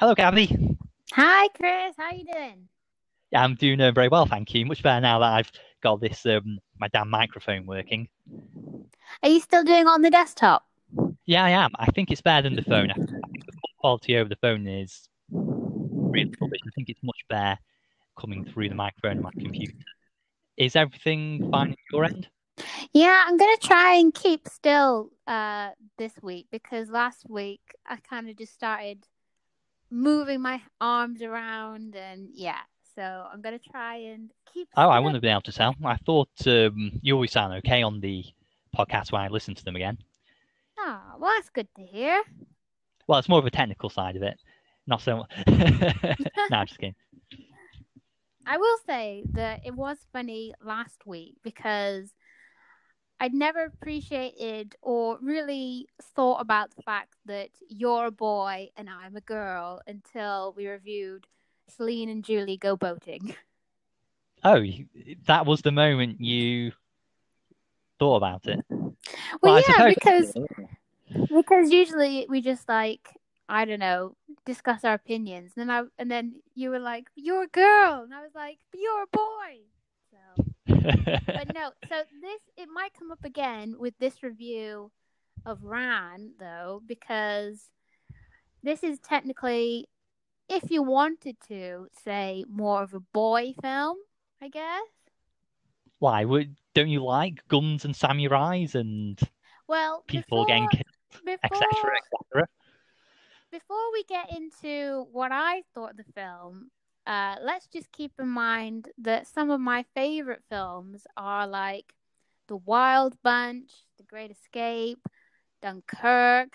Hello, Gabby. Hi, Chris. How are you doing? Yeah, I'm doing very well, thank you. Much better now that I've got this my damn microphone working. Are you still doing it on the desktop? Yeah, I am. I think it's better than the phone. I think the quality over the phone is really rubbish. I think it's much better coming through the microphone and my computer. Is everything fine at your end? Yeah, I'm going to try and keep still this week, because last week I kind of just started moving my arms around, and yeah, so I'm gonna try and keep. Oh, I wouldn't have been able to tell. I thought you always sound okay on the podcast when I listen to them again. Oh, well, that's good to hear. Well, it's more of a technical side of it, not so much. No, I'm just kidding. I will say that it was funny last week because I'd never appreciated or really thought about the fact that you're a boy and I'm a girl until we reviewed Celine and Julie Go Boating. Oh, that was the moment you thought about it? Well yeah, because usually we just like, I don't know, discuss our opinions. And then you were like, you're a girl. And I was like, but you're a boy. So... But no, so it might come up again with this review of Ran, though, because this is technically, if you wanted to, say, more of a boy film, I guess. Why? Don't you like guns and samurais and people getting killed, etc., etc.? Before we get into what I thought of the film... let's just keep in mind that some of my favorite films are like The Wild Bunch, The Great Escape, Dunkirk,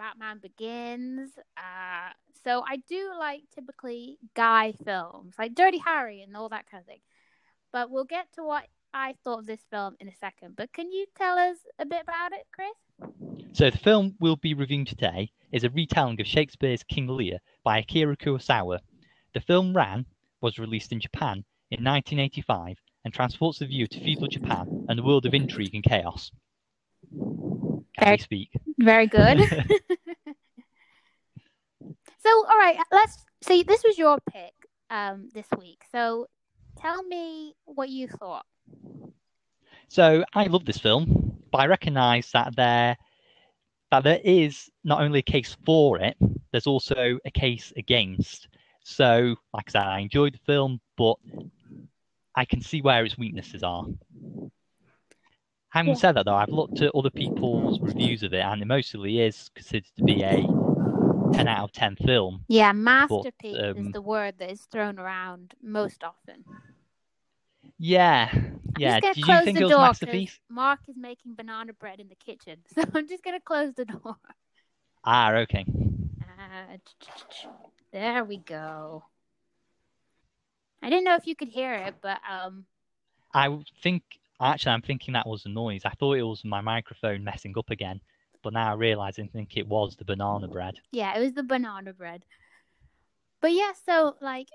Batman Begins. So I do like typically guy films, like Dirty Harry and all that kind of thing. But we'll get to what I thought of this film in a second. But can you tell us a bit about it, Chris? So the film we'll be reviewing today is a retelling of Shakespeare's King Lear by Akira Kurosawa. The film Ran was released in Japan in 1985 and transports the viewer to feudal Japan and the world of intrigue and chaos. Very good. So, all right, let's see. This was your pick this week. So tell me what you thought. So I love this film, but I recognise that there is not only a case for it, there's also a case against. So, like I said, I enjoyed the film, but I can see where its weaknesses are. Having said that, though, I've looked at other people's reviews of it, and it mostly is considered to be a 10 out of 10 film. Yeah, masterpiece is the word that is thrown around most often. Yeah, yeah. Did you think it was a masterpiece? Mark is making banana bread in the kitchen, so I'm just going to close the door. Ah, okay. There we go. I didn't know if you could hear it, but... I think... Actually, I'm thinking that was the noise. I thought it was my microphone messing up again, but now I realise I think it was the banana bread. Yeah, it was the banana bread. But yeah, so, like,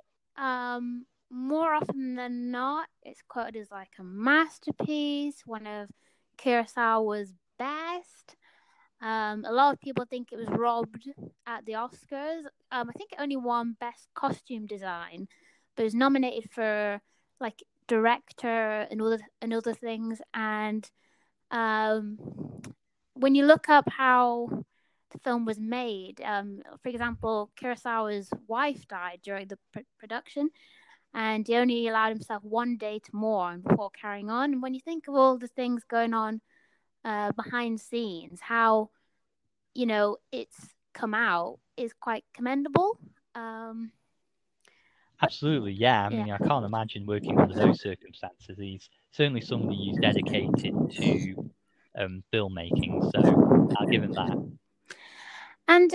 more often than not, it's quoted as, like, a masterpiece, one of Kurosawa's best. A lot of people think it was robbed at the Oscars. I think it only won Best Costume Design, but it was nominated for like director and other things. And when you look up how the film was made, for example, Kurosawa's wife died during the production, and he only allowed himself one day to mourn before carrying on. And when you think of all the things going on behind scenes, how, you know, it's come out is quite commendable. Absolutely, yeah. I mean, I can't imagine working under those circumstances. He's certainly somebody who's dedicated to filmmaking, so I'll give him that. And,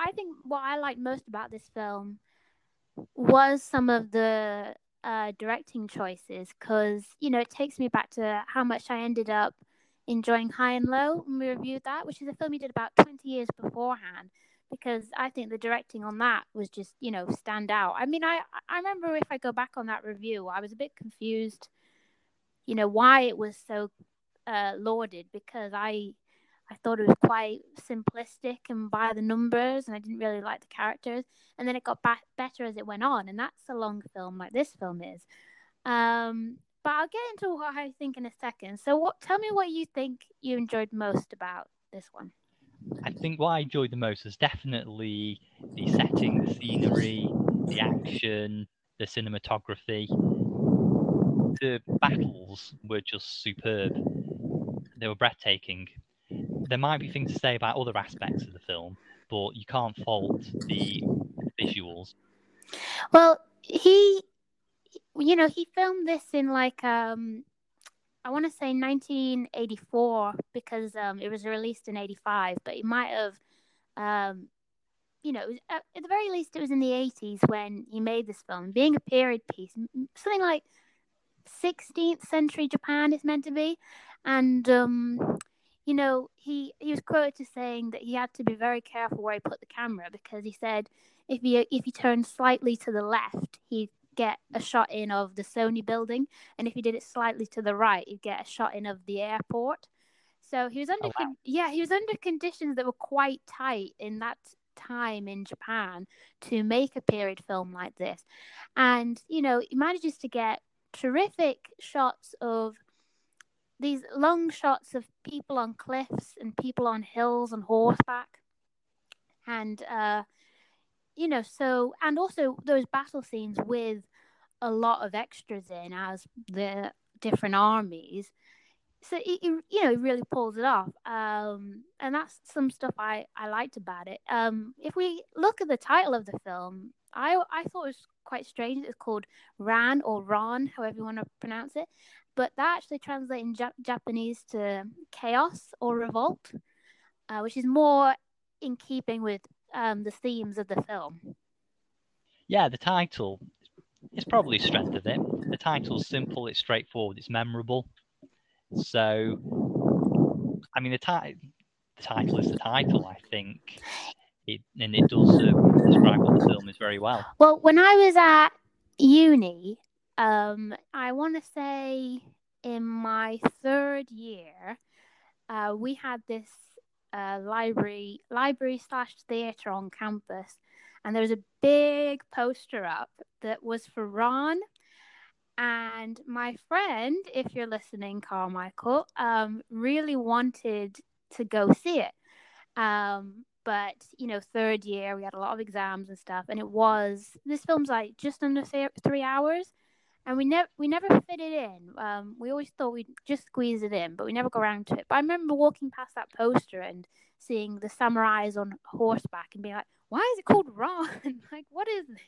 I think what I liked most about this film was some of the directing choices, because it takes me back to how much I ended up enjoying High and Low when we reviewed that, which is a film you did about 20 years beforehand, because I think the directing on that was just stand out. I mean, I remember, if I go back on that review, I was a bit confused why it was so lauded, because I I thought it was quite simplistic and by the numbers, and I didn't really like the characters. And then it got better as it went on, and that's a long film like this film is. But I'll get into what I think in a second. So tell me what you think you enjoyed most about this one. I think what I enjoyed the most was definitely the setting, the scenery, the action, the cinematography. The battles were just superb. They were breathtaking. There might be things to say about other aspects of the film, but you can't fault the visuals. Well, he filmed this in I want to say 1984 because it was released in 85, but it might have, at the very least it was in the 80s when he made this film. Being a period piece, something like 16th century Japan is meant to be, and he was quoted as saying that he had to be very careful where he put the camera because he said if he turned slightly to the left, he'd get a shot in of the Sony building, and if he did it slightly to the right, he'd get a shot in of the airport. So he was under under conditions that were quite tight in that time in Japan to make a period film like this, and he manages to get terrific shots of these long shots of people on cliffs and people on hills and horseback, and and also those battle scenes with a lot of extras in as the different armies. So it really pulls it off, and that's some stuff I liked about it. If we look at the title of the film, I thought it was quite strange. It's called Ran or Ron, however you want to pronounce it, but that actually translates in Japanese to chaos or revolt, which is more in keeping with the themes of the film. Yeah, the title is probably the strength of it. The title's simple, it's straightforward, it's memorable. So, I mean, the title is the title, I think. It does describe what the film is very well. Well, when I was at uni, I want to say in my third year, we had this library/theatre on campus, and there was a big poster up that was for Ron. And my friend, if you're listening, Carmichael, really wanted to go see it. But, third year, we had a lot of exams and stuff. And this film's like just under 3 hours. And we never fit it in. We always thought we'd just squeeze it in, but we never got around to it. But I remember walking past that poster and seeing the samurais on horseback and being like, why is it called Ron? Like, what is this?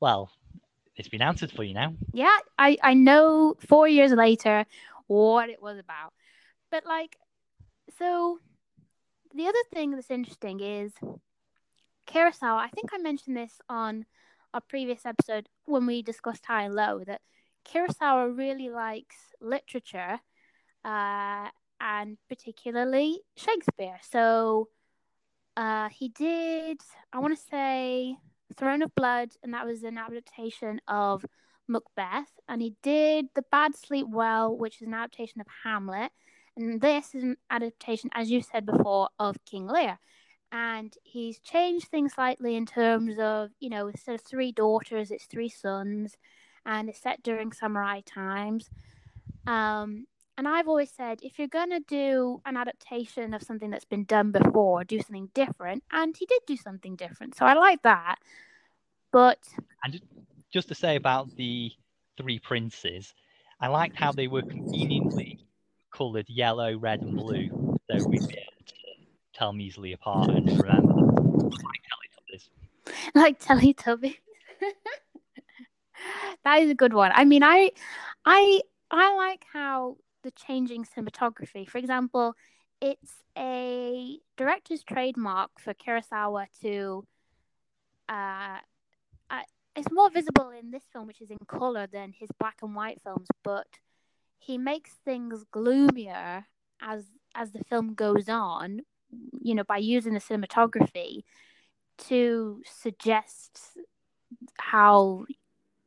Well, it's been answered for you now. Yeah, I know 4 years later what it was about. But, so... The other thing that's interesting is Kurosawa. I think I mentioned this on our previous episode when we discussed High and Low, that Kurosawa really likes literature, and particularly Shakespeare. So he did, I want to say, Throne of Blood, and that was an adaptation of Macbeth. And he did The Bad Sleep Well, which is an adaptation of Hamlet. And this is an adaptation, as you said before, of King Lear. And he's changed things slightly in terms of, instead of 3 daughters, it's 3 sons. And it's set during samurai times. And I've always said, if you're going to do an adaptation of something that's been done before, do something different. And he did do something different. So I like that. But... And just to say about the 3 princes, I liked how they were conveniently... coloured yellow, red, and blue, so we'd be able to tell them easily apart and remember them. Like Teletubbies. That is a good one. I mean, I like how the changing cinematography. For example, it's a director's trademark for Kurosawa to. It's more visible in this film, which is in colour, than his black and white films, but. He makes things gloomier as the film goes on, by using the cinematography to suggest how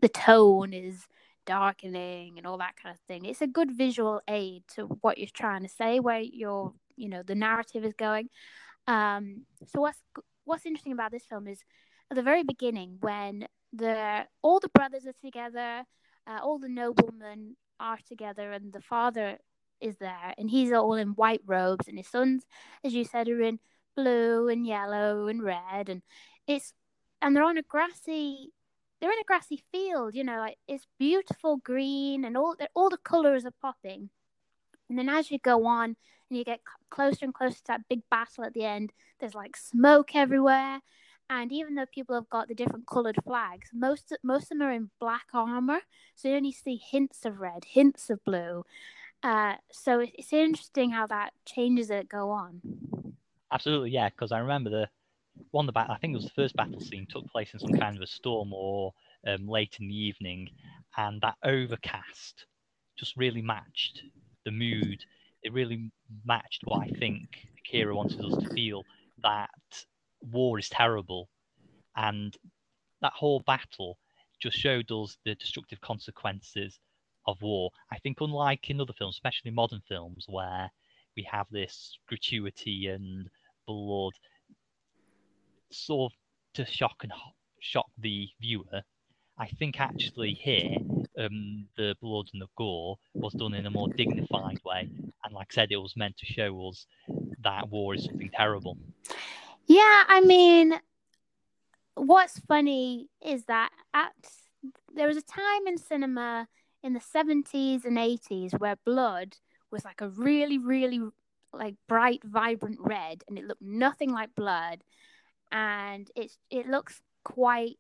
the tone is darkening and all that kind of thing. It's a good visual aid to what you're trying to say, where you're you know, the narrative is going. So what's interesting about this film is at the very beginning when all the brothers are together, all the noblemen are together, and the father is there, and he's all in white robes, and his sons, as you said, are in blue and yellow and red, and they're in a grassy field, you know, like it's beautiful green, and all the colors are popping. And then as you go on and you get closer and closer to that big battle at the end, there's like smoke everywhere. And even though people have got the different coloured flags, most of them are in black armour. So you only see hints of red, hints of blue. So it's interesting how that changes as it go on. Absolutely, yeah, because I remember I think it was the first battle scene took place in some kind of a storm or late in the evening, and that overcast just really matched the mood. It really matched what I think Akira wanted us to feel, that war is terrible, and that whole battle just showed us the destructive consequences of war. I think unlike in other films, especially modern films, where we have this gratuity and blood, sort of to shock the viewer, I think actually here the blood and the gore was done in a more dignified way, and like I said, it was meant to show us that war is something terrible. Yeah, I mean, what's funny is that there was a time in cinema in the 70s and 80s where blood was like a really, really like bright, vibrant red, and it looked nothing like blood, and it looks quite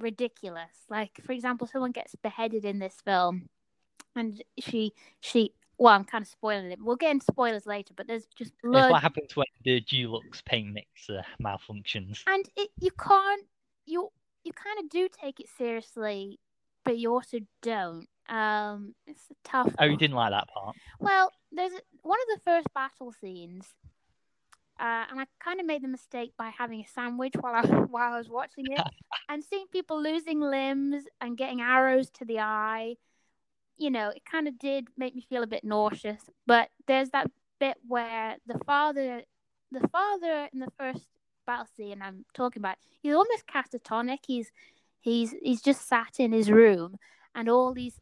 ridiculous. Like, for example, someone gets beheaded in this film, and she. Well, I'm kind of spoiling it. We'll get into spoilers later, but there's just blood. It's what happens when the Dulux paint mixer malfunctions. And you kind of do take it seriously, but you also don't. It's a tough. Oh, you didn't like that part. Well, there's one of the first battle scenes, and I kind of made the mistake by having a sandwich while I was watching it, and seeing people losing limbs and getting arrows to the eye. You know, it kind of did make me feel a bit nauseous, but there's that bit where the father in the first battle scene I'm talking about, he's almost catatonic. He's just sat in his room, and all these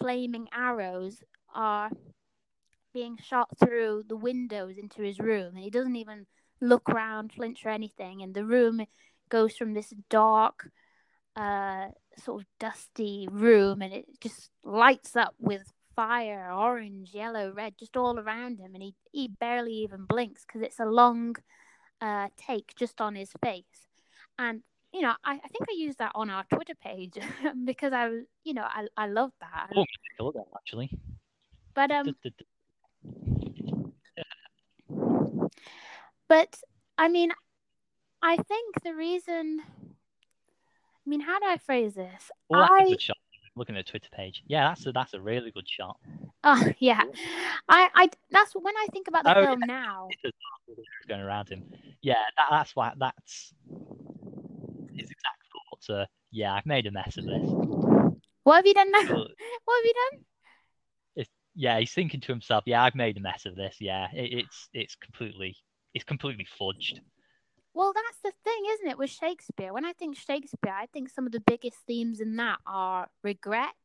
flaming arrows are being shot through the windows into his room, and he doesn't even look around, flinch or anything, and the room goes from this dark sort of dusty room, and it just lights up with fire, orange, yellow, red, just all around him, and he barely even blinks because it's a long take just on his face. And you know, I think I used that on our Twitter page because I loved that. Oh, I love that actually. But but I mean, I think the reason. I mean, how do I phrase this? Oh, that's a good shot. Looking at the Twitter page. Yeah, that's a really good shot. Oh, yeah. I that's when I think about the film now. Going around him. Yeah, that's why. That's his exact thought. Yeah, I've made a mess of this. What have you done now? What have you done? He's thinking to himself. Yeah, I've made a mess of this. Yeah, it's completely fudged. Well, that's the thing, isn't it, with Shakespeare? When I think Shakespeare, I think some of the biggest themes in that are regret.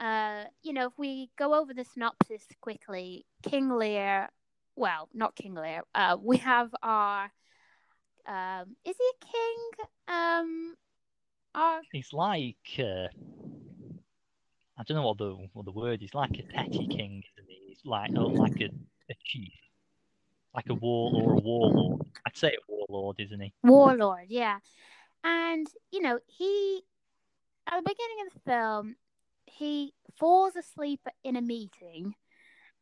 You know, if we go over the synopsis quickly, King Lear, well, not King Lear, we have our, is he a king? He's like, I don't know what the word is, like a petty king, isn't he? He's like a chief. Like a warlord. I'd say a warlord, isn't he? Warlord, yeah. And, you know, he, at the beginning of the film, he falls asleep in a meeting,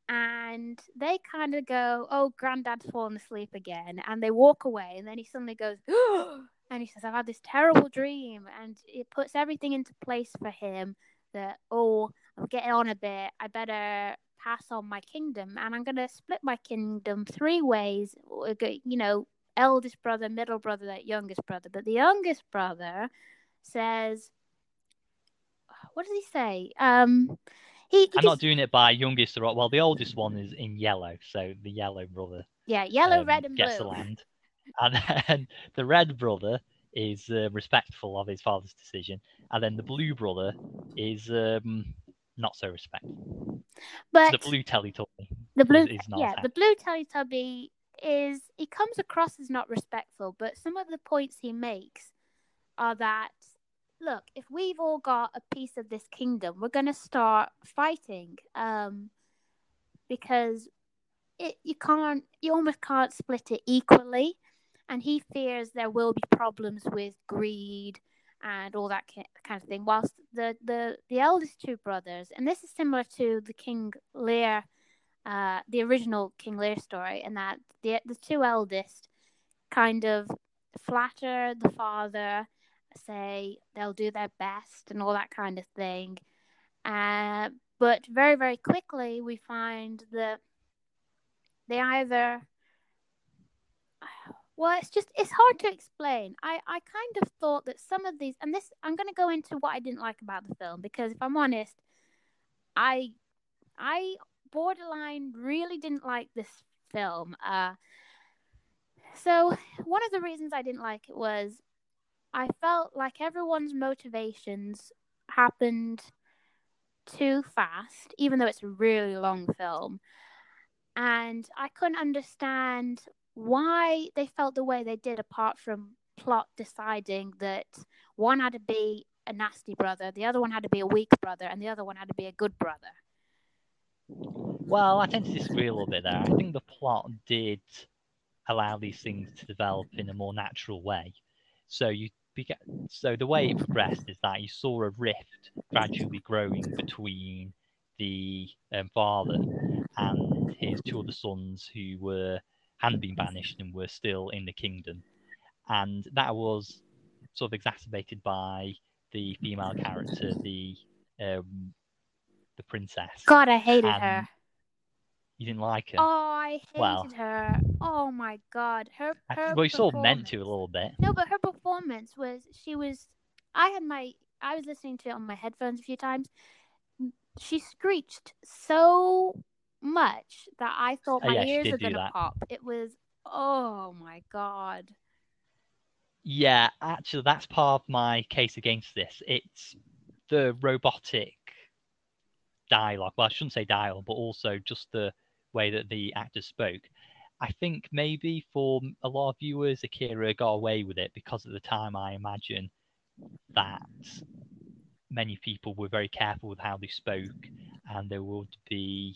and they kind of go, oh, Granddad's fallen asleep again. And they walk away, and then he suddenly goes, oh, and he says, I've had this terrible dream. And it puts everything into place for him that, oh, I'm getting on a bit. I better pass on my kingdom, and I'm going to split my kingdom three ways, you know, eldest brother, middle brother, youngest brother. But the youngest brother says, what does he say? I'm not doing it by youngest, or well, the oldest one is in yellow, so the yellow brother. Yeah, yellow, red, and gets blue. The land. And then the red brother is respectful of his father's decision, and then the blue brother is not so respectful. But the blue Teletubby. The blue Teletubby is, he comes across as not respectful, but some of the points he makes are that, look, if we've all got a piece of this kingdom, we're going to start fighting because you almost can't split it equally. And he fears there will be problems with greed and all that kind of thing. Whilst the eldest two brothers, and this is similar to the King Lear, the original King Lear story, and that the two eldest kind of flatter the father, say they'll do their best and all that kind of thing. But very, very quickly we find that they either... Well, it's hard to explain. I kind of thought that some of these, and this, I'm going to go into what I didn't like about the film, because if I'm honest, I borderline really didn't like this film. So one of the reasons I didn't like it was I felt like everyone's motivations happened too fast, even though it's a really long film. And I couldn't understand why they felt the way they did, apart from plot deciding that one had to be a nasty brother, the other one had to be a weak brother, and the other one had to be a good brother. Well, I tend to disagree a little bit there. I think the plot did allow these things to develop in a more natural way. So the way it progressed is that you saw a rift gradually growing between the father and his two other sons who had been banished and were still in the kingdom. And that was sort of exacerbated by the female character, the princess. God, I hated her. You didn't like her? Oh, I hated her. Oh, my God. Well, you sort of meant to a little bit. No, but her performance was... I was listening to it on my headphones a few times. She screeched so much that I thought my ears were gonna pop. It was, oh my God. Yeah, actually that's part of my case against this. It's the robotic dialogue. Well, I shouldn't say dialogue, but also just the way that the actor spoke. I think maybe for a lot of viewers, Akira got away with it because at the time I imagine that many people were very careful with how they spoke, and there would be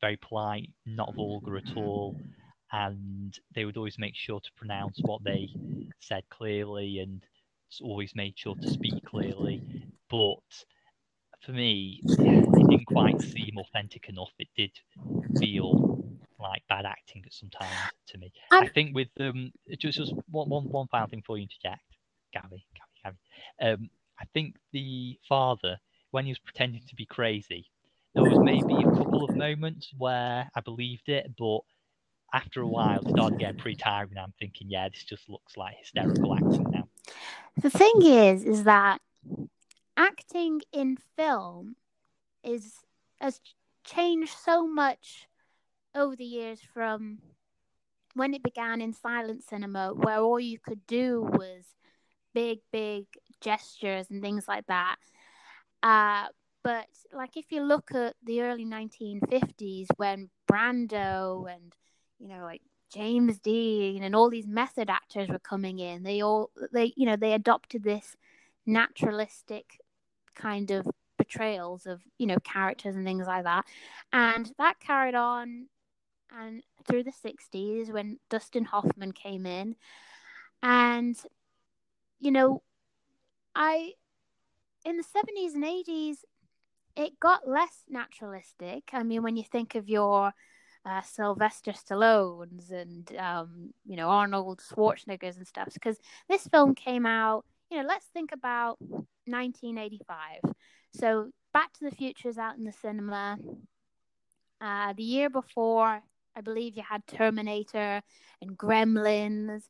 very polite, not vulgar at all, and they would always make sure to pronounce what they said clearly and always made sure to speak clearly. But for me, it didn't quite seem authentic enough. It did feel like bad acting at some time to me. I think with just one final thing before you interject, Gabby. I think the father, when he was pretending to be crazy, there was maybe a couple of moments where I believed it, but after a while, it started getting pretty tiring. And I'm thinking, yeah, this just looks like hysterical acting now. The thing is that acting in film has changed so much over the years from when it began in silent cinema, where all you could do was big gestures and things like that. But, like, if you look at the early 1950s when Brando and, James Dean and all these method actors were coming in, they adopted this naturalistic kind of portrayals of, characters and things like that. And that carried on and through the 60s when Dustin Hoffman came in. And, in the 70s and 80s, it got less naturalistic. I mean, when you think of your Sylvester Stallones and, Arnold Schwarzeneggers and stuff, because this film came out, let's think about 1985. So Back to the Future is out in the cinema. The year before, I believe you had Terminator and Gremlins.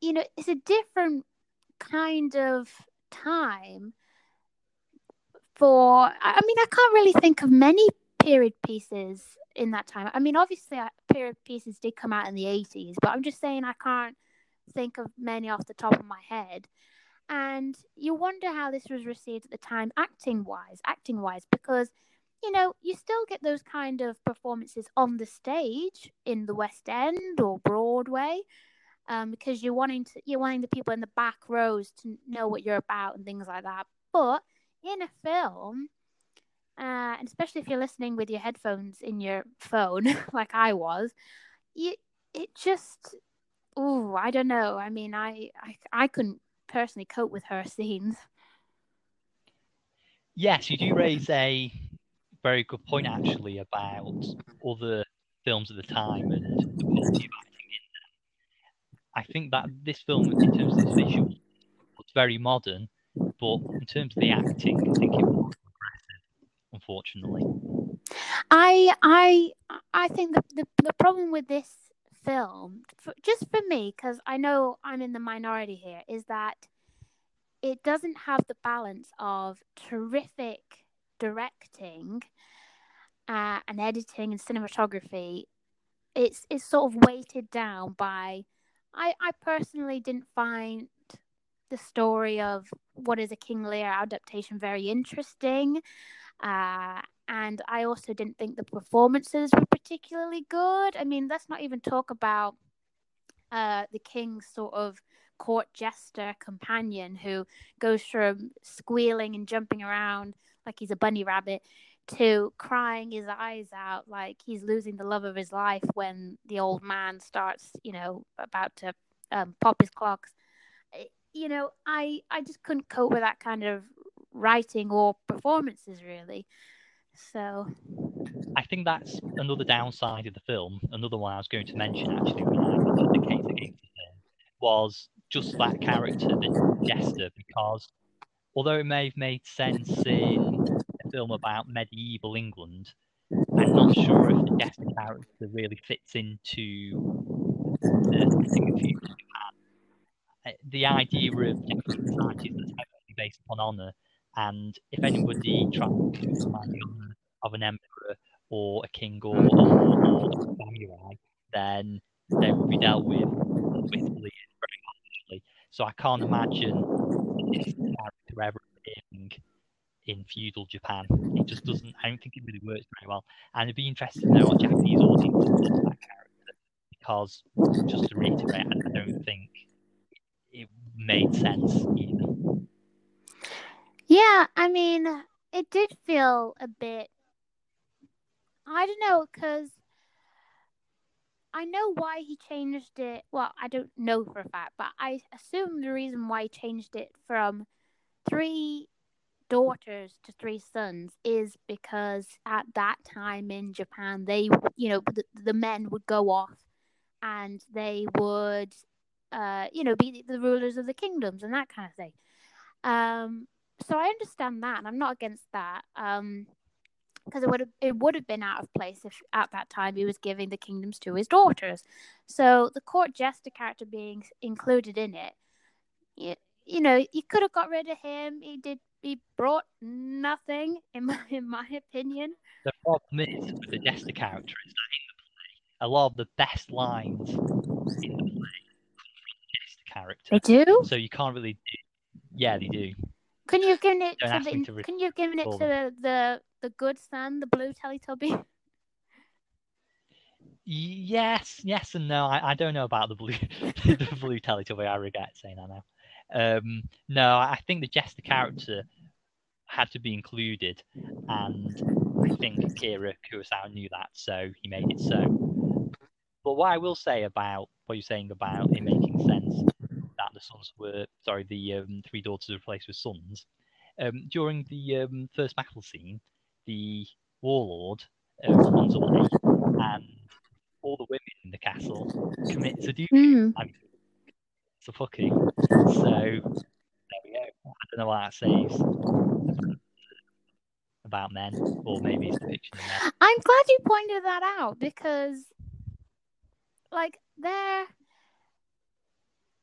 It's a different kind of time. I can't really think of many period pieces in that time. I mean, obviously, period pieces did come out in the 80s, but I'm just saying I can't think of many off the top of my head. And you wonder how this was received at the time, acting-wise, because, you know, you still get those kind of performances on the stage in the West End or Broadway, because you're wanting the people in the back rows to know what you're about and things like that. But in a film, and especially if you're listening with your headphones in your phone, like I was, I don't know. I mean, I couldn't personally cope with her scenes. Yes, you do raise a very good point, actually, about other films of the time and the quality of acting in them. I think that this film, in terms of its visual, was very modern, but in terms of the acting, I think it was impressive, unfortunately. I think the problem with this film, just for me, because I know I'm in the minority here, is that it doesn't have the balance of terrific directing and editing and cinematography. It's sort of weighted down by, I personally didn't find the story of what is a King Lear adaptation very interesting, and I also didn't think the performances were particularly good. I mean, let's not even talk about the king's sort of court jester companion who goes from squealing and jumping around like he's a bunny rabbit to crying his eyes out like he's losing the love of his life when the old man starts, you know, about to pop his clogs. You know, I just couldn't cope with that kind of writing or performances, really. So I think that's another downside of the film. Another one I was going to mention, actually, when I was at the case against the film, was just that character, the jester, because although it may have made sense in a film about medieval England, I'm not sure if the jester character really fits into the thing of future Japan. The idea of different societies that's heavily based upon honour, and if anybody tries to define the honour of an emperor or a king or a samurai, then they will be dealt with swiftly and very harshly. So I can't imagine this character ever appearing in feudal Japan. It just doesn't. I don't think it really works very well. And it'd be interesting to know what Japanese audience thinks of that character, because just to reiterate, I don't think it made sense either. Yeah, I mean, it did feel a bit, I don't know, because I know why he changed it. Well, I don't know for a fact, but I assume the reason why he changed it from 3 daughters to 3 sons is because at that time in Japan, they, you know, the men would go off and they would, you know, be the rulers of the kingdoms and that kind of thing. So I understand that, and I'm not against that, because it would have been out of place if at that time he was giving the kingdoms to his daughters. So the court jester character being included in it, you know, you could have got rid of him. He brought nothing, in my opinion. The problem is with the jester character is that in the play, a lot of the best lines in the play come from the jester character. They do. So you can't really do. Yeah, they do. Couldn't you have given it to the good son, the blue Teletubby? Yes, and no. I don't know about the blue the blue Teletubby. I regret saying that now. No, I think the jester character had to be included, and I think Akira Kurosawa knew that, so he made it so. But what I will say about what you're saying about it making sense, the sons were the 3 daughters were replaced with sons. During the first battle scene, the warlord runs away, and all the women in the castle commit seduction. I mean, it's a fucking. So there we go. I don't know what that says about men, or maybe it's a fiction. I'm glad you pointed that out, because, like, they're.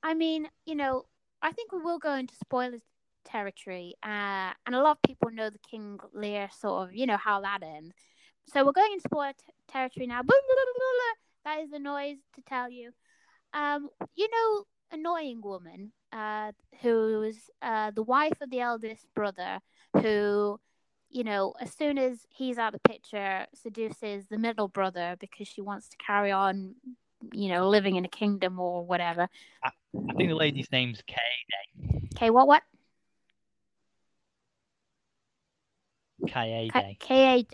I mean, you know, I think we will go into spoiler territory, and a lot of people know the King Lear sort of, you know, how that ends. So we're going in spoiler territory now. That is the noise to tell you. You know, annoying woman who was the wife of the eldest brother who, you know, as soon as he's out of the picture, seduces the middle brother because she wants to carry on, you know, living in a kingdom or whatever. I think the lady's name's Kaede. K what? Kaede. Kaede.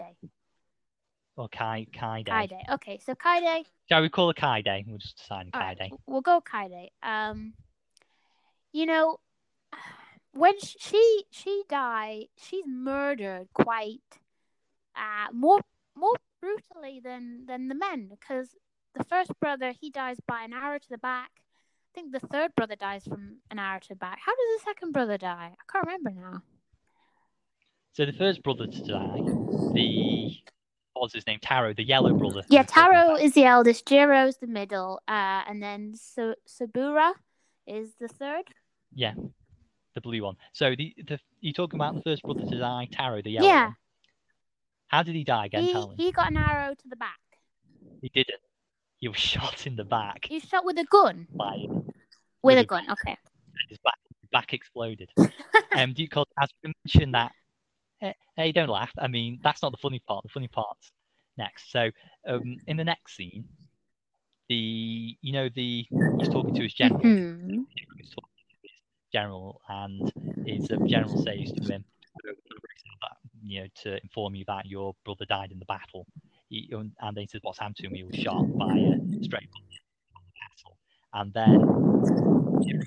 Or Kaede. Kaede. Okay, so Kaede. Shall we call her Kaede? We'll just decide Kaede. Right, we'll go Kaede. You know, when she died, she's murdered quite more brutally than the men, because the first brother, he dies by an arrow to the back. I think the third brother dies from an arrow to the back. How does the second brother die? I can't remember now. So the first brother to die, what's his name? Taro, the yellow brother. Yeah, Taro is the eldest. Jiro's the middle, and then Saburo is the third. Yeah. The blue one. So the you're talking about the first brother to die, Taro, the yellow. Yeah. One. How did he die again? He got an arrow to the back. He didn't. He was shot in the back. He was shot with a gun. With a gun. Okay. His back exploded. Because as we mentioned that, hey, don't laugh. I mean, that's not the funny part. The funny part's next. So, in the next scene, he's talking to his general. Mm-hmm. He's talking general, and his general says to him, you know, to inform you that your brother died in the battle. And then he says, what's happened to him? He was shot by a straight bullet. And then he looks at the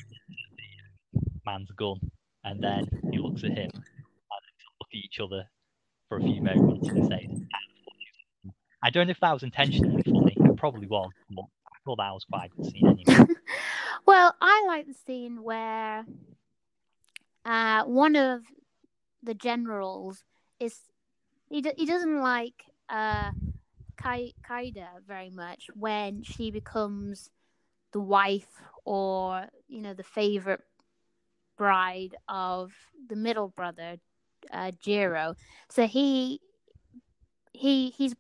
man's gun, and then he looks at him, and they look at each other for a few moments and say, I don't know if that was intentionally funny. It probably was, but I thought that was quite a good scene anyway. Well, I like the scene where one of the generals he doesn't like Kaede very much when she becomes the wife or, you know, the favorite bride of the middle brother, Jiro. So he's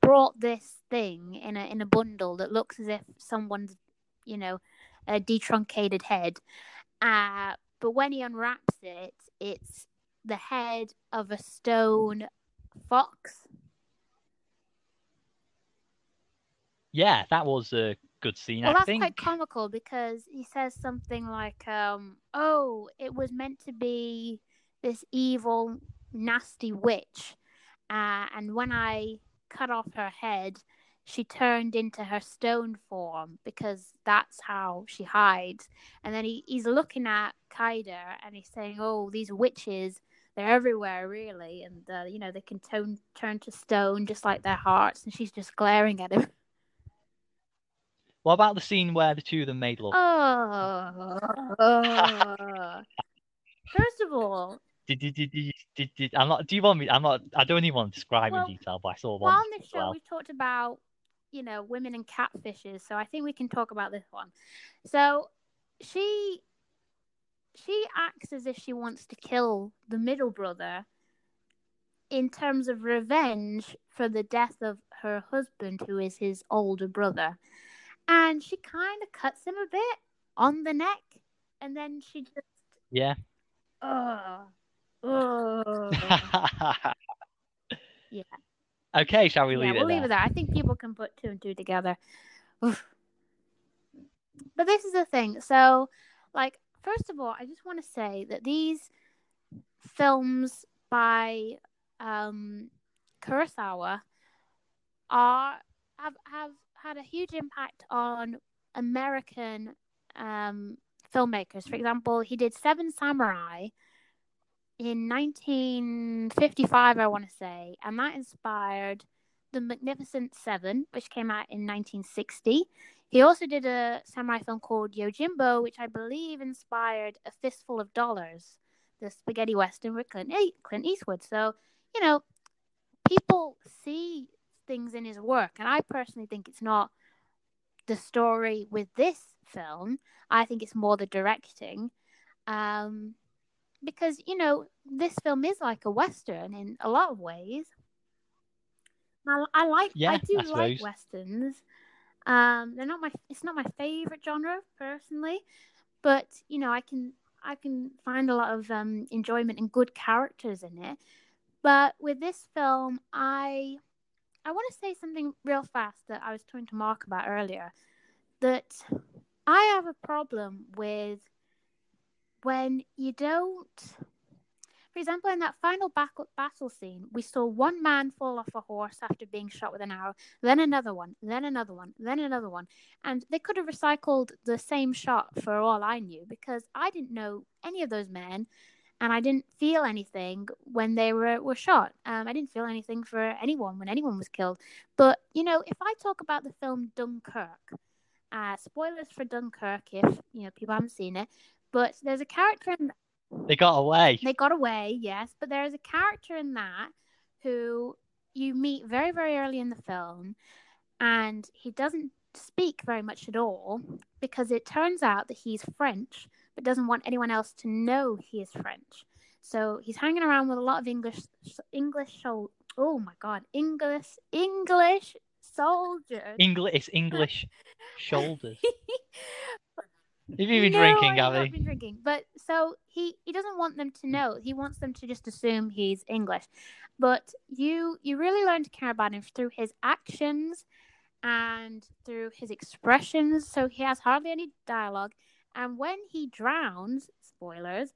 brought this thing in a bundle that looks as if someone's, you know, a detruncated head, but when he unwraps it, it's the head of a stone fox. Yeah, that was a good scene. Well, that's quite comical because he says something like, "Oh, it was meant to be this evil, nasty witch, and when I cut off her head, she turned into her stone form because that's how she hides." And then he's looking at Kaede and he's saying, oh, these witches, they're everywhere, really. And, you know, they can turn to stone just like their hearts. And she's just glaring at him. What about the scene where the two of them made love? Oh. First of all, Did I'm not? Do you want me? I'm not. I don't even want to describe in detail, but I saw one. Well, on the show we talked about, you know, women and catfishes, so I think we can talk about this one. So she acts as if she wants to kill the middle brother in terms of revenge for the death of her husband, who is his older brother, and she kind of cuts him a bit on the neck, and then she just yeah. Okay, shall we leave it? We'll leave it there. I think people can put two and two together. Oof. But this is the thing. So, like, first of all, I just want to say that these films by Kurosawa have had a huge impact on American filmmakers. For example, he did Seven Samurai in 1955, I want to say, and that inspired The Magnificent Seven, which came out in 1960. He also did a samurai film called Yojimbo, which I believe inspired A Fistful of Dollars, the spaghetti western with Clint Eastwood. So, you know, people see things in his work, and I personally think it's not the story with this film. I think it's more the directing. Because, you know, this film is like a Western in a lot of ways. I do like westerns. They're not my. It's not my favorite genre personally, but you know, I can find a lot of enjoyment and good characters in it. But with this film, I want to say something real fast that I was talking to Mark about earlier. That I have a problem with when you don't. For example, in that final battle scene, we saw one man fall off a horse after being shot with an arrow, then another one, then another one, then another one. And they could have recycled the same shot for all I knew, because I didn't know any of those men and I didn't feel anything when they were shot. I didn't feel anything for anyone when anyone was killed. But, you know, if I talk about the film Dunkirk, spoilers for Dunkirk if, you know, people haven't seen it, but there's a character in... They got away. They got away, yes. But there is a character in that who you meet very, very early in the film, and he doesn't speak very much at all because it turns out that he's French but doesn't want anyone else to know he is French. So he's hanging around with a lot of English soldiers. It's English shoulders. Have you been drinking, Gabby? No, I've not been drinking. But so he doesn't want them to know. He wants them to just assume he's English. But you really learn to care about him through his actions and through his expressions. So he has hardly any dialogue. And when he drowns, spoilers,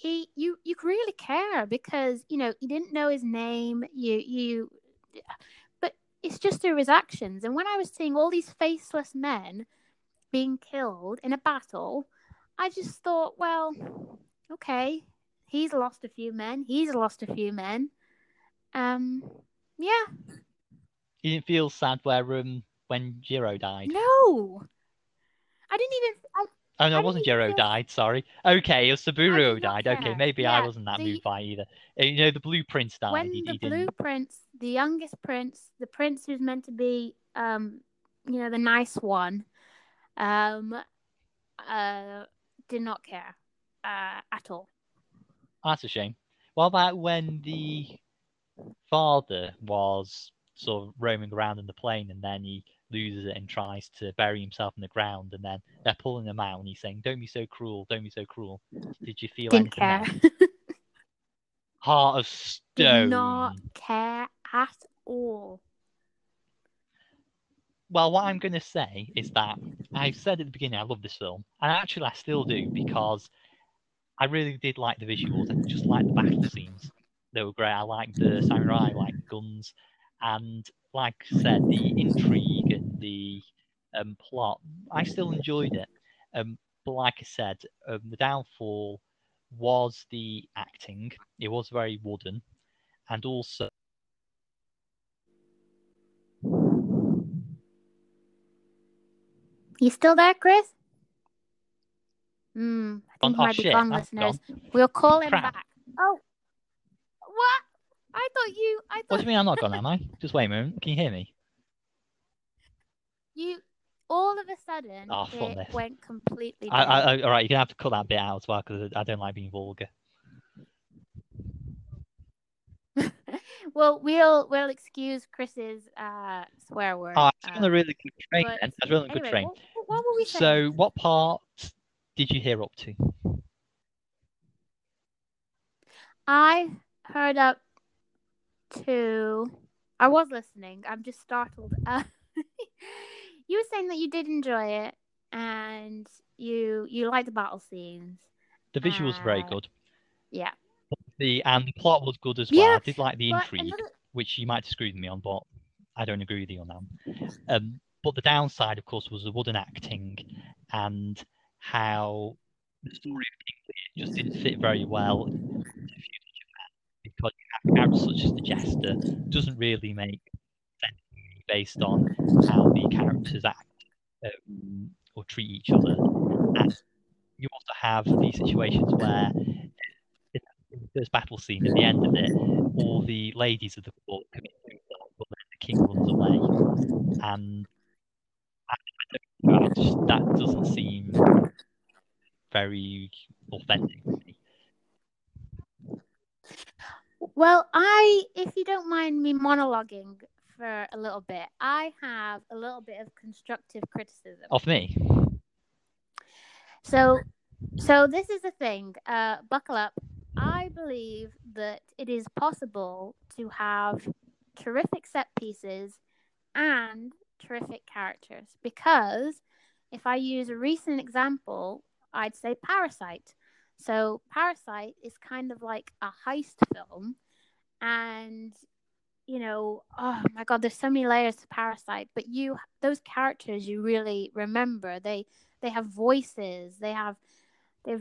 you really care because, you know, you didn't know his name. But it's just through his actions. And when I was seeing all these faceless men being killed in a battle, I just thought, well, okay, he's lost a few men. Yeah. You didn't feel sad when Jiro died? No, I didn't even. It wasn't Jiro died. Sorry. Okay, it was Saburo died. Okay, maybe I wasn't that moved by either. You know, the Blue Prince died. When the youngest prince, the prince who's meant to be, you know, the nice one. Did not care at all. That's a shame. What about when the father was sort of roaming around in the plane and then he loses it and tries to bury himself in the ground and then they're pulling him out and he's saying, don't be so cruel. Did you feel Didn't anything care. Heart of stone. Did not care at all. Well, what I'm going to say is that I said at the beginning I love this film, and actually I still do, because I really did like the visuals. I just like the battle scenes; they were great. I like the samurai, I like guns, and like I said, the intrigue and the plot. I still enjoyed it, but like I said, the downfall was the acting. It was very wooden, and also. You still there, Chris? I think he might be gone, listeners. Gone. We'll call him back. Oh, what? What do you mean I'm not gone, am I? Just wait a moment. Can you hear me? You all of a sudden went completely dead. All right, you're gonna have to cut that bit out as well because I don't like being vulgar. Well, we'll excuse Chris's swear word. It's been a really good train. What were we saying? So, what part did you hear up to? I heard up to. I was listening. I'm just startled. You were saying that you did enjoy it, and you liked the battle scenes. The visuals were very good. Yeah. And the plot was good as well. Yeah, I did like the intrigue, which you might disagree with me on, but I don't agree with you on that. But the downside, of course, was the wooden acting and how the story of King Lear just didn't fit very well into feudal Japan, because you have characters such as the Jester. It doesn't really make sense based on how the characters act or treat each other. And you also have these situations where this battle scene at the end of it, all the ladies of the court commit suicide, but then the king runs away, and that doesn't seem very authentic to me. Well, if you don't mind me monologuing for a little bit. I have a little bit of constructive criticism. Of me? So this is the thing. Buckle up. I believe that it is possible to have terrific set pieces and terrific characters. Because if I use a recent example, I'd say Parasite. So Parasite is kind of like a heist film. And, you know, oh my God, there's so many layers to Parasite. But those characters you really remember. They have voices. They have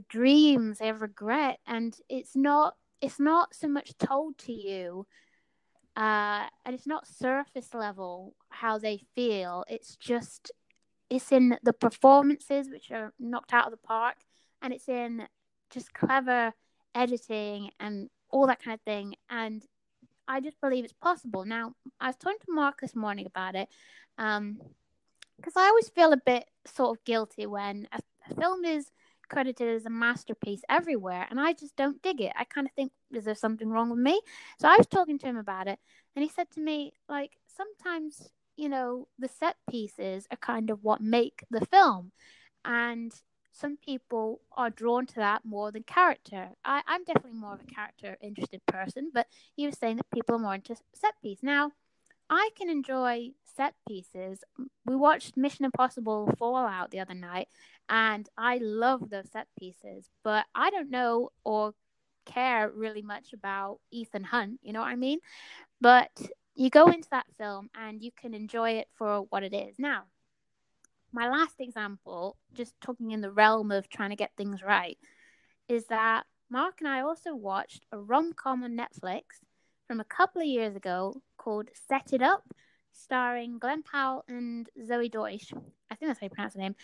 dreams. They have regret. And it's not so much told to you. And it's not surface level how they feel. It's in the performances, which are knocked out of the park. And it's in just clever editing and all that kind of thing. And I just believe it's possible. Now, I was talking to Mark this morning about it, because I always feel a bit sort of guilty when a film is credited as a masterpiece everywhere, and I just don't dig it. I kind of think, is there something wrong with me? So I was talking to him about it, and he said to me, like, sometimes, you know, the set pieces are kind of what make the film. And some people are drawn to that more than character. I'm definitely more of a character-interested person, but he was saying that people are more into set piece. Now, I can enjoy set pieces. We watched Mission Impossible Fallout the other night, and I love those set pieces, but I don't know or care really much about Ethan Hunt, you know what I mean? But you go into that film, and you can enjoy it for what it is. Now, my last example, just talking in the realm of trying to get things right, is that Mark and I also watched a rom-com on Netflix from a couple of years ago called Set It Up, starring Glenn Powell and Zoe Deutsch. I think that's how you pronounce her name.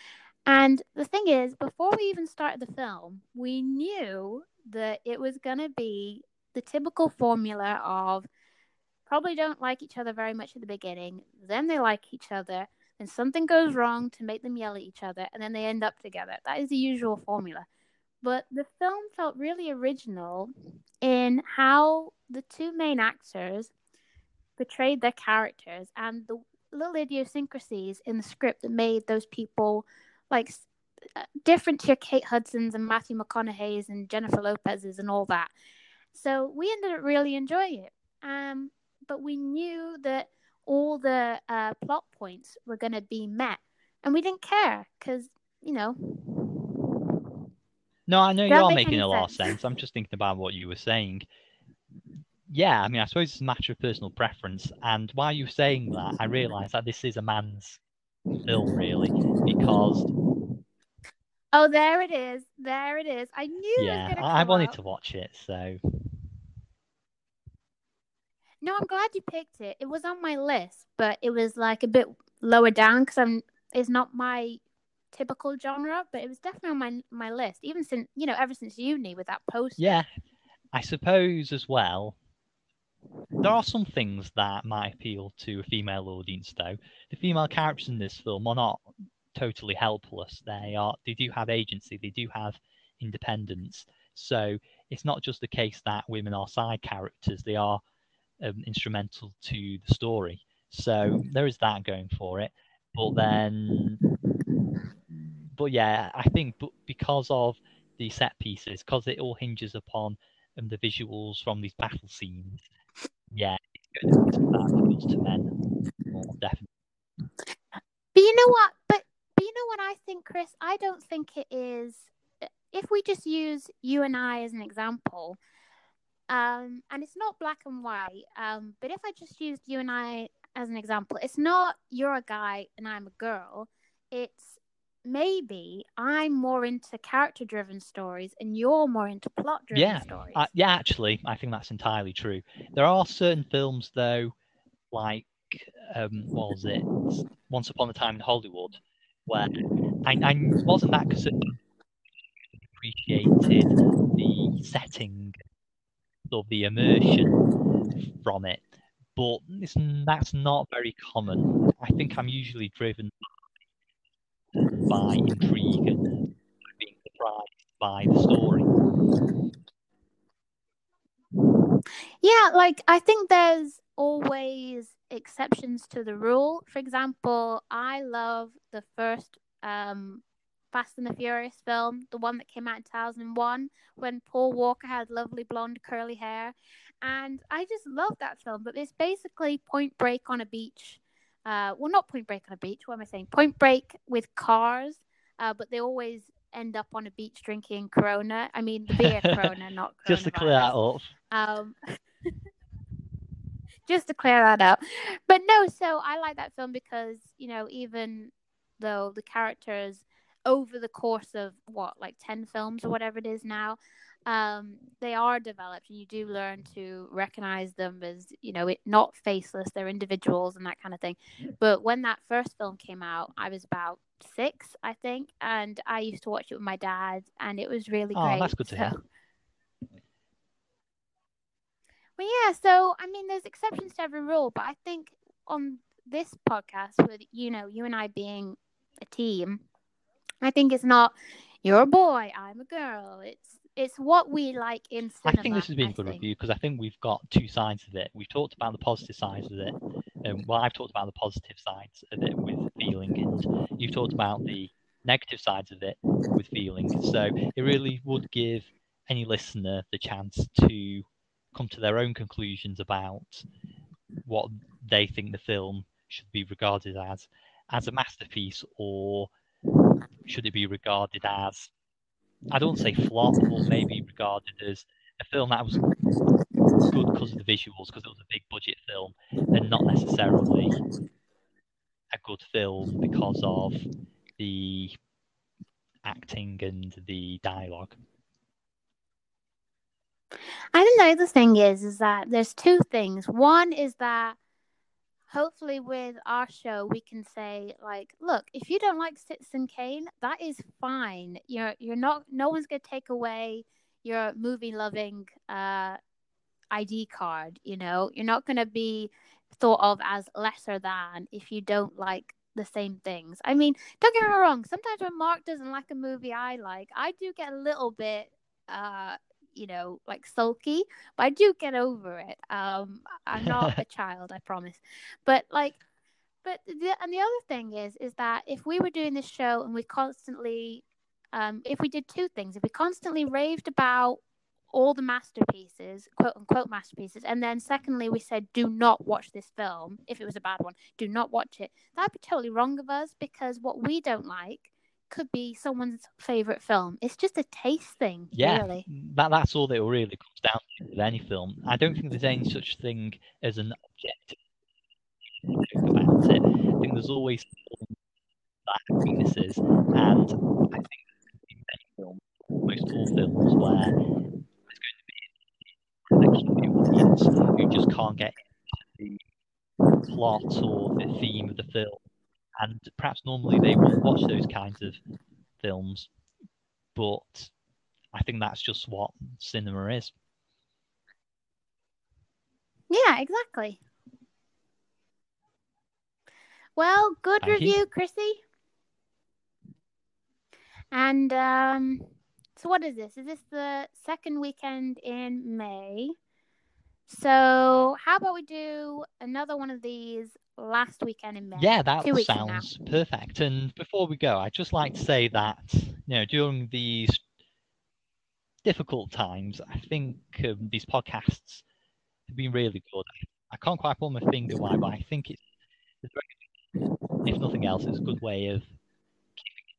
And the thing is, before we even started the film, we knew that it was going to be the typical formula of probably don't like each other very much at the beginning, then they like each other, and something goes wrong to make them yell at each other, and then they end up together. That is the usual formula. But the film felt really original in how the two main actors portrayed their characters and the little idiosyncrasies in the script that made those people, like, different to your Kate Hudson's and Matthew McConaughey's and Jennifer Lopez's and all that. So we ended up really enjoying it. But we knew that all the plot points were going to be met, and we didn't care because, you know. No, I know you're making a lot of sense. I'm just thinking about what you were saying. Yeah, I mean, I suppose it's a matter of personal preference, and while you were saying that, I realised that this is a man's film, really, because. Oh, there it is! There it is! I knew. Yeah, I wanted to watch it, so. No, I'm glad you picked it. It was on my list, but it was like a bit lower down because it's not my typical genre, but it was definitely on my list, even since, you know, ever since uni with that poster. Yeah, I suppose as well, there are some things that might appeal to a female audience, though. The female characters in this film are not totally helpless. They do have agency. They do have independence. So it's not just the case that women are side characters. They are instrumental to the story, so there is that going for it. But yeah, I think because of the set pieces, because it all hinges upon the visuals from these battle scenes, yeah, it goes to men more, definitely. But you know what I think, Chris? I don't think it is. If we just use you and I as an example. And it's not black and white, but if I just used you and I as an example, it's not you're a guy and I'm a girl. It's maybe I'm more into character-driven stories and you're more into plot-driven stories. Yeah, actually, I think that's entirely true. There are certain films, though, like, what was it, Once Upon a Time in Hollywood, where I wasn't that concerned, appreciated the setting or the immersion from it, but that's not very common. I think I'm usually driven by intrigue and being surprised by the story. Yeah, like I think there's always exceptions to the rule. For example, I love the first Fast and the Furious film, the one that came out in 2001, when Paul Walker had lovely blonde curly hair. And I just love that film. But it's basically Point Break on a beach. Well, not Point Break on a beach. What am I saying? Point Break with cars. But they always end up on a beach drinking Corona. I mean, beer Corona, not Corona. Just to clear that up. Just to clear that up. But no, so I like that film because, you know, even though the characters over the course of, what, like 10 films or whatever it is now, they are developed, and you do learn to recognize them as, you know, it not faceless, they're individuals and that kind of thing. But when that first film came out, I was about 6, I think, and I used to watch it with my dad, and it was really great. Oh, that's good to hear. Well, yeah, so, I mean, there's exceptions to every rule, but I think on this podcast with, you know, you and I being a team, I think it's not, you're a boy, I'm a girl. It's what we like in cinema. I think this has been a good review because I think we've got two sides of it. We've talked about the positive sides of it. Well, I've talked about the positive sides of it with feeling, and you've talked about the negative sides of it with feeling. So it really would give any listener the chance to come to their own conclusions about what they think the film should be regarded as a masterpiece, or should it be regarded as, I don't say flop, or maybe regarded as a film that was good because of the visuals, because it was a big budget film, and not necessarily a good film because of the acting and the dialogue. I think the other thing is that there's two things. One is that hopefully with our show we can say, like, look, if you don't like Citizen Kane, that is fine. You're not, no one's going to take away your movie loving ID card, you know. You're not going to be thought of as lesser than if you don't like the same things. I mean, don't get me wrong, sometimes when Mark doesn't like a movie I like, I do get a little bit you know, like sulky, but I do get over it. I'm not a child, I promise. But the other thing is that if we were doing this show and we constantly, if we did two things, if we constantly raved about all the masterpieces, quote unquote masterpieces, and then secondly we said, do not watch this film, if it was a bad one, do not watch it, that'd be totally wrong of us, because what we don't like could be someone's favorite film. It's just a taste thing, really. That's all that really comes down to with any film. I don't think there's any such thing as an objective joke about it. I think there's always films that have weaknesses, and I think many films, most all films, where there's going to be an audience who just can't get into the plot or the theme of the film. And perhaps normally they won't watch those kinds of films, but I think that's just what cinema is. Yeah, exactly. Well, good review, Chrissy. And so what is this? Is this the second weekend in May? So how about we do another one of these last weekend in May? Yeah, that sounds perfect. And before we go, I'd just like to say that, you know, during these difficult times, I think these podcasts have been really good. I can't quite put my finger why, but I think it's very good. If nothing else, it's a good way of keeping it.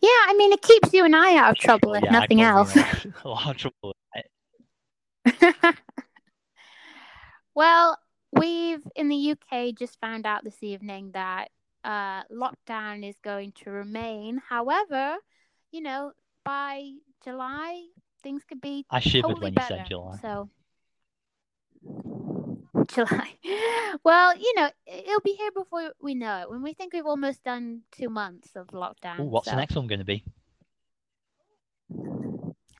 Yeah, I mean, it keeps you and I out of trouble, if nothing else. A lot of trouble. Well, we've, in the UK, just found out this evening that lockdown is going to remain. However, you know, by July, things could be totally better. I shivered when you said July. So, July. Well, you know, it'll be here before we know it, when we think we've almost done 2 months of lockdown. Ooh, what's the next one going to be?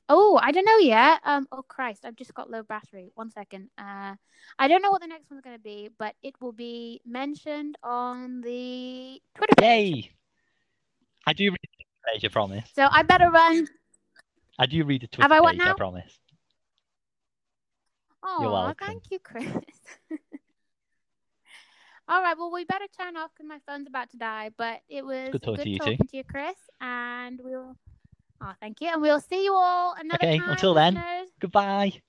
Oh, I don't know yet. Oh, Christ, I've just got low battery. 1 second. I don't know what the next one's going to be, but it will be mentioned on the Twitter page. Yay! I do read the Twitter page, I promise. So I better run. I do read the Twitter page, I promise. Oh, thank you, Chris. All right, well, we better turn off because my phone's about to die, but it was good talking to you, Chris, and we'll... Oh, thank you, and we'll see you all another time. Okay, until then, listeners. Goodbye.